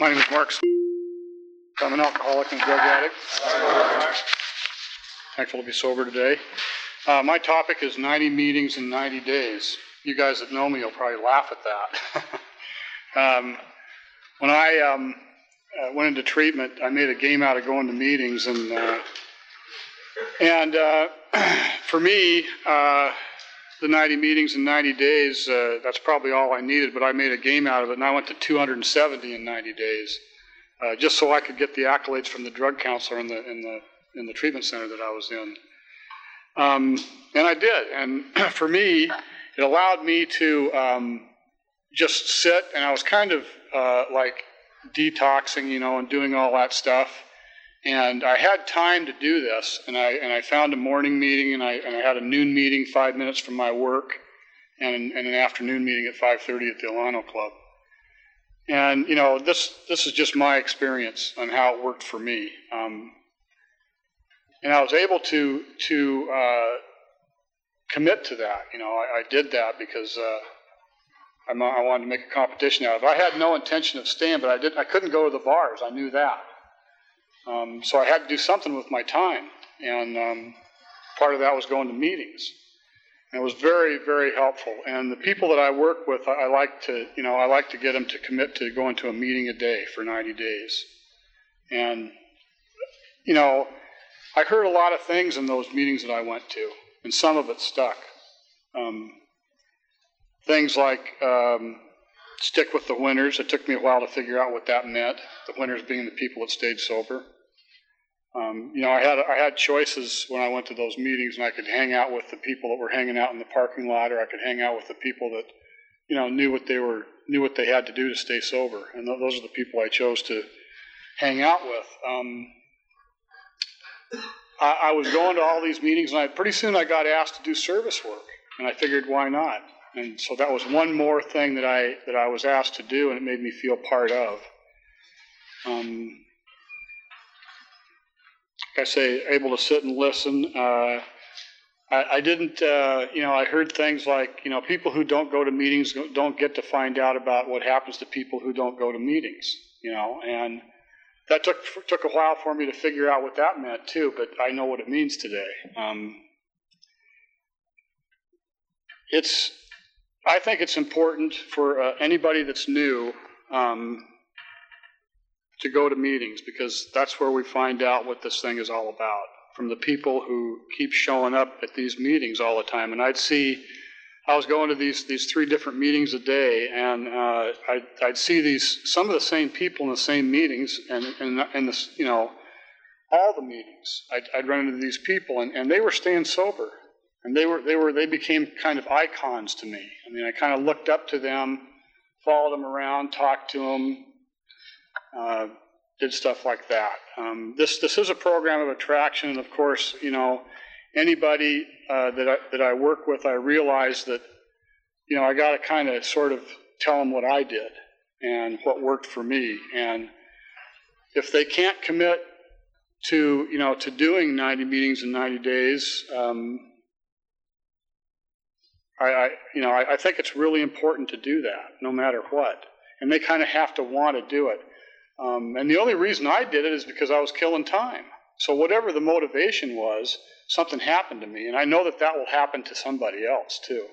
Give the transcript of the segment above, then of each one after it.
My name is Mark. I'm an alcoholic and drug addict. Thankful to be sober today. My topic is 90 meetings in 90 days. You guys that know me will probably laugh at that. When I went into treatment, I made a game out of going to meetings. And for me, the 90 meetings in 90 days, that's probably all I needed, but I made a game out of it, and I went to 270 in 90 days, just so I could get the accolades from the drug counselor in the treatment center that I was in. And I did, and for me, it allowed me to just sit, and I was kind of like detoxing, you know, and doing all that stuff. And I had time to do this, and I found a morning meeting, and I had a noon meeting 5 minutes from my work, and an afternoon meeting at 5:30 at the Alano Club. And you know, this is just my experience on how it worked for me. And I was able to commit to that. You know, I did that because I wanted to make a competition out of it. I had no intention of staying, but I couldn't go to the bars. I knew that. So I had to do something with my time, and part of that was going to meetings. And it was very, very helpful. And the people that I work with, I like to, you know, I like to get them to commit to going to a meeting a day for 90 days. And you know, I heard a lot of things in those meetings that I went to, and some of it stuck. Things like stick with the winners. It took me a while to figure out what that meant, the winners being the people that stayed sober. You know, I had choices when I went to those meetings, and I could hang out with the people that were hanging out in the parking lot, or I could hang out with the people that, you know, knew what they had to do to stay sober. And those are the people I chose to hang out with. I was going to all these meetings, and pretty soon I got asked to do service work, and I figured, why not? And so that was one more thing that I was asked to do, and it made me feel part of. Like I say, able to sit and listen. I didn't, you know, I heard things like, you know, people who don't go to meetings don't get to find out about what happens to people who don't go to meetings, you know. And that took a while for me to figure out what that meant, too, but I know what it means today. I think it's important for anybody that's new to go to meetings, because that's where we find out what this thing is all about, from the people who keep showing up at these meetings all the time. And I was going to these three different meetings a day, and I'd see some of the same people in the same meetings, and you know, all the meetings. I'd run into these people, and they were staying sober. And they became kind of icons to me. I mean, I kind of looked up to them, followed them around, talked to them, did stuff like that. This is a program of attraction, and of course, you know, anybody that I work with, I realize that, you know, I got to kind of sort of tell them what I did and what worked for me. And if they can't commit to, you know, to doing 90 meetings in 90 days. I think it's really important to do that, no matter what. And they kind of have to want to do it. And the only reason I did it is because I was killing time. So whatever the motivation was, something happened to me. And I know that will happen to somebody else, too,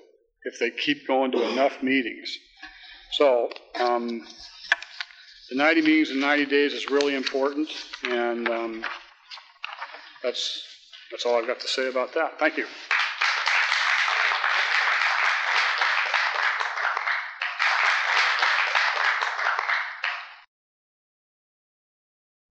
if they keep going to enough meetings. So the 90 meetings in 90 days is really important. And that's all I've got to say about that. Thank you.